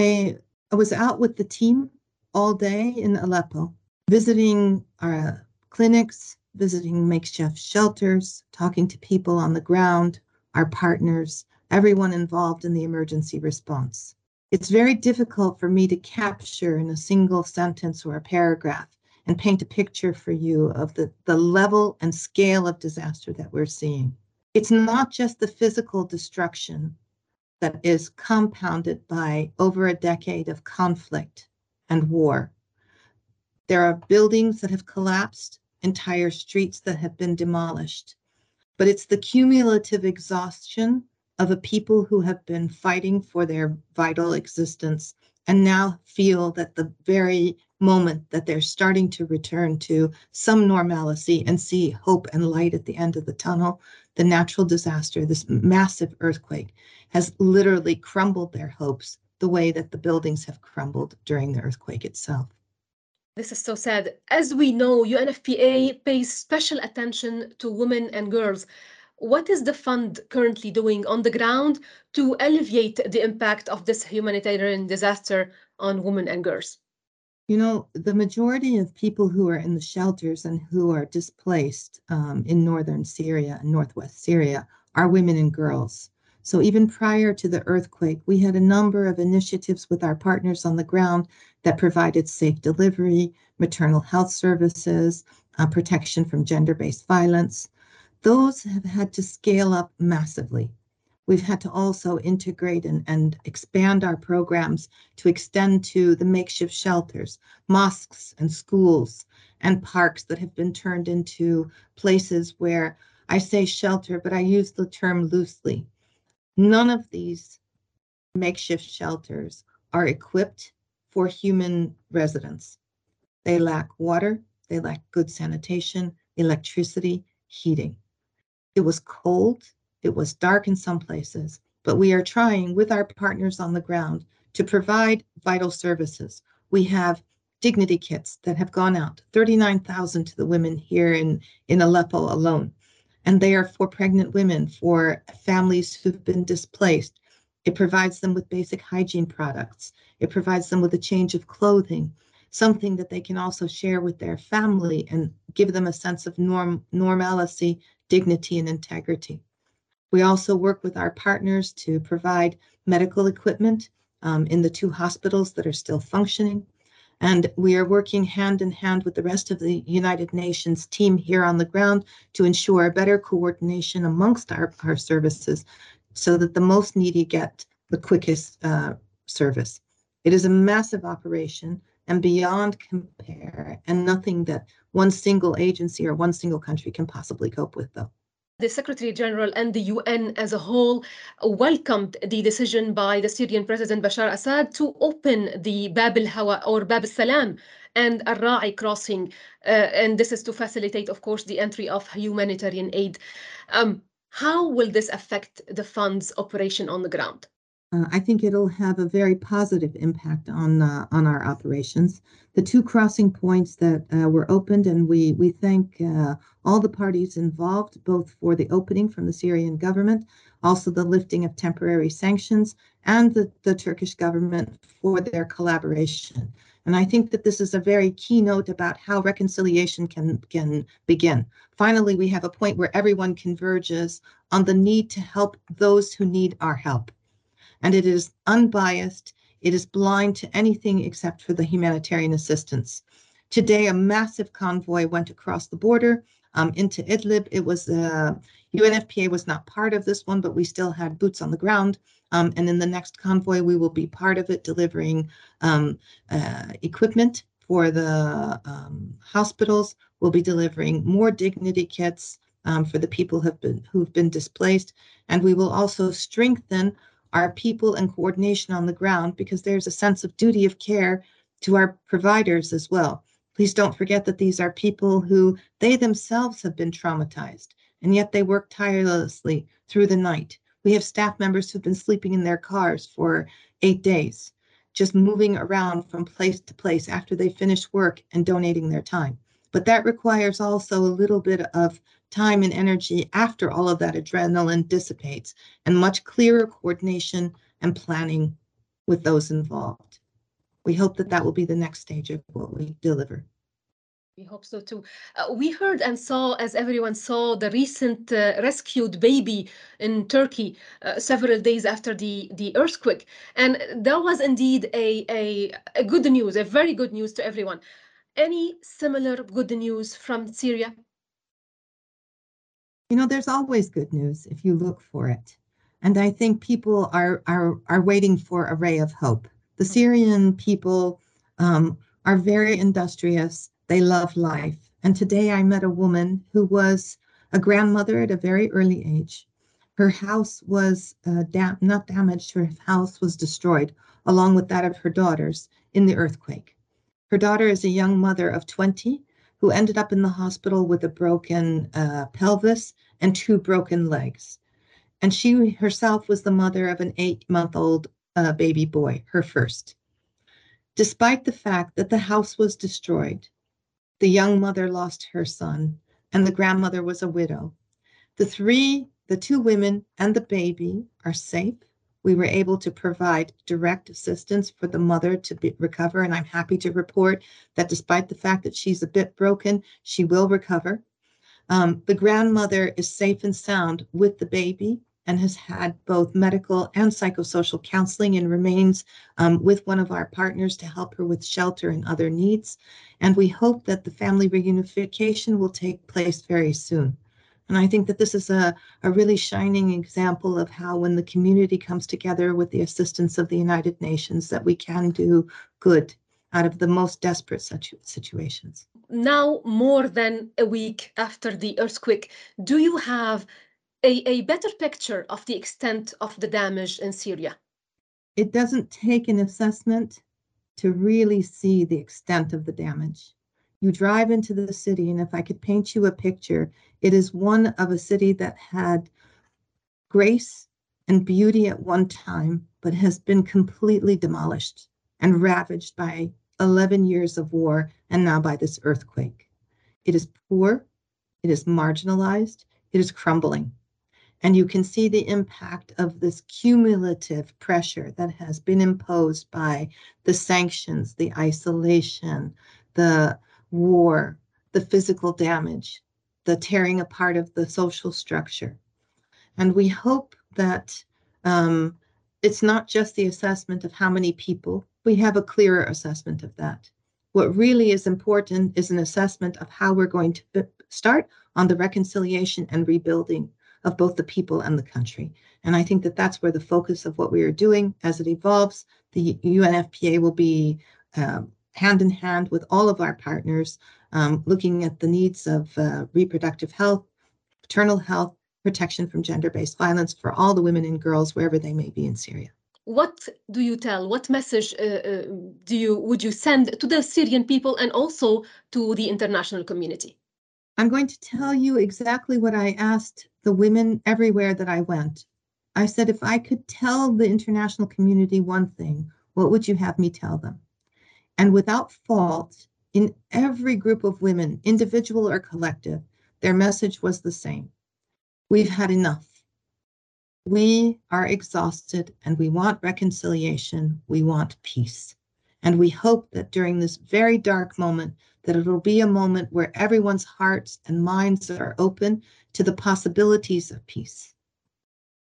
I was out with the team all day in Aleppo, visiting our clinics, visiting makeshift shelters, talking to people on the ground, our partners, everyone involved in the emergency response. It's very difficult for me to capture in a single sentence or a paragraph and paint a picture for you of the level and scale of disaster that we're seeing. It's not just the physical destruction that is compounded by over a decade of conflict and war. There are buildings that have collapsed, entire streets that have been demolished, but it's the cumulative exhaustion of a people who have been fighting for their vital existence and now feel that the very moment that they're starting to return to some normalcy and see hope and light at the end of the tunnel, the natural disaster, this massive earthquake, has literally crumbled their hopes the way that the buildings have crumbled during the earthquake itself. This is so sad. As we know, UNFPA pays special attention to women and girls. What is the fund currently doing on the ground to alleviate the impact of this humanitarian disaster on women and girls? You know, the majority of people who are in the shelters and who are displaced in northern Syria and northwest Syria are women and girls. So even prior to the earthquake, we had a number of initiatives with our partners on the ground that provided safe delivery, maternal health services, protection from gender-based violence. Those have had to scale up massively. We've had to also integrate and expand our programs to extend to the makeshift shelters, mosques and schools and parks that have been turned into places where I say shelter, but I use the term loosely. None of these makeshift shelters are equipped for human residents. They lack water, they lack good sanitation, electricity, heating. It was cold, it was dark in some places, but we are trying with our partners on the ground to provide vital services. We have dignity kits that have gone out, 39,000 to the women here in Aleppo alone. And they are for pregnant women, for families who've been displaced. It provides them with basic hygiene products. It provides them with a change of clothing, something that they can also share with their family and give them a sense of normalcy, dignity, and integrity. We also work with our partners to provide medical equipment in the two hospitals that are still functioning. And we are working hand in hand with the rest of the United Nations team here on the ground to ensure better coordination amongst our services so that the most needy get the quickest service. It is a massive operation and beyond compare, and nothing that one single agency or one single country can possibly cope with, though. The Secretary General and the UN as a whole welcomed the decision by the Syrian President Bashar Assad to open the Bab al-Hawa or Bab al-Salam and al-Ra'i crossing, and this is to facilitate, of course, the entry of humanitarian aid. How will this affect the fund's operation on the ground? I think it'll have a very positive impact on our operations. The two crossing points that were opened, and we thank all the parties involved, both for the opening from the Syrian government, also the lifting of temporary sanctions, and the Turkish government for their collaboration. And I think that this is a very keynote about how reconciliation can begin. Finally, we have a point where everyone converges on the need to help those who need our help. And it is unbiased, it is blind to anything except for the humanitarian assistance. Today, a massive convoy went across the border into Idlib. It was, UNFPA was not part of this one, but we still had boots on the ground. And in the next convoy, we will be part of it, delivering equipment for the hospitals. We'll be delivering more dignity kits for the people who've been displaced. And we will also strengthen our people and coordination on the ground, because there's a sense of duty of care to our providers as well. Please don't forget that these are people who they themselves have been traumatized, and yet they work tirelessly through the night. We have staff members who've been sleeping in their cars for 8 days, just moving around from place to place after they finish work and donating their time. But that requires also a little bit of time and energy after all of that adrenaline dissipates, and much clearer coordination and planning with those involved. We hope that that will be the next stage of what we deliver. We hope so too. We heard and saw, as everyone saw, the recent rescued baby in Turkey several days after the earthquake. And that was indeed a good news, a very good news to everyone. Any similar good news from Syria? You know, there's always good news if you look for it. And I think people are waiting for a ray of hope. The Syrian people are very industrious. They love life. And today I met a woman who was a grandmother at a very early age. Her house was not damaged. Her house was destroyed, along with that of her daughters, in the earthquake. Her daughter is a young mother of 20 who ended up in the hospital with a broken pelvis and 2 broken legs. And she herself was the mother of an 8-month-old baby boy, her first. Despite the fact that the house was destroyed, the young mother lost her son, and the grandmother was a widow. The two women and the baby are safe. We were able to provide direct assistance for the mother to recover, and I'm happy to report that despite the fact that she's a bit broken, she will recover. The grandmother is safe and sound with the baby and has had both medical and psychosocial counseling and remains with one of our partners to help her with shelter and other needs. And we hope that the family reunification will take place very soon. And I think that this is a really shining example of how, when the community comes together with the assistance of the United Nations, that we can do good out of the most desperate situations. Now, more than a week after the earthquake, do you have a better picture of the extent of the damage in Syria? It doesn't take an assessment to really see the extent of the damage. You drive into the city, and if I could paint you a picture, it is one of a city that had grace and beauty at one time, but has been completely demolished and ravaged by 11 years of war and now by this earthquake. It is poor, it is marginalized, it is crumbling. And you can see the impact of this cumulative pressure that has been imposed by the sanctions, the isolation, the war, the physical damage, the tearing apart of the social structure. And we hope that it's not just the assessment of how many people. We have a clearer assessment of that. What really is important is an assessment of how we're going to start on the reconciliation and rebuilding of both the people and the country. And I think that that's where the focus of what we are doing as it evolves. The UNFPA will be hand in hand with all of our partners, looking at the needs of reproductive health, maternal health, protection from gender-based violence for all the women and girls, wherever they may be in Syria. What do you tell? What message would you send to the Syrian people and also to the international community? I'm going to tell you exactly what I asked the women everywhere that I went. I said, if I could tell the international community one thing, what would you have me tell them? And without fault, in every group of women, individual or collective, their message was the same. We've had enough. We are exhausted and we want reconciliation. We want peace. And we hope that during this very dark moment, that it'll be a moment where everyone's hearts and minds are open to the possibilities of peace.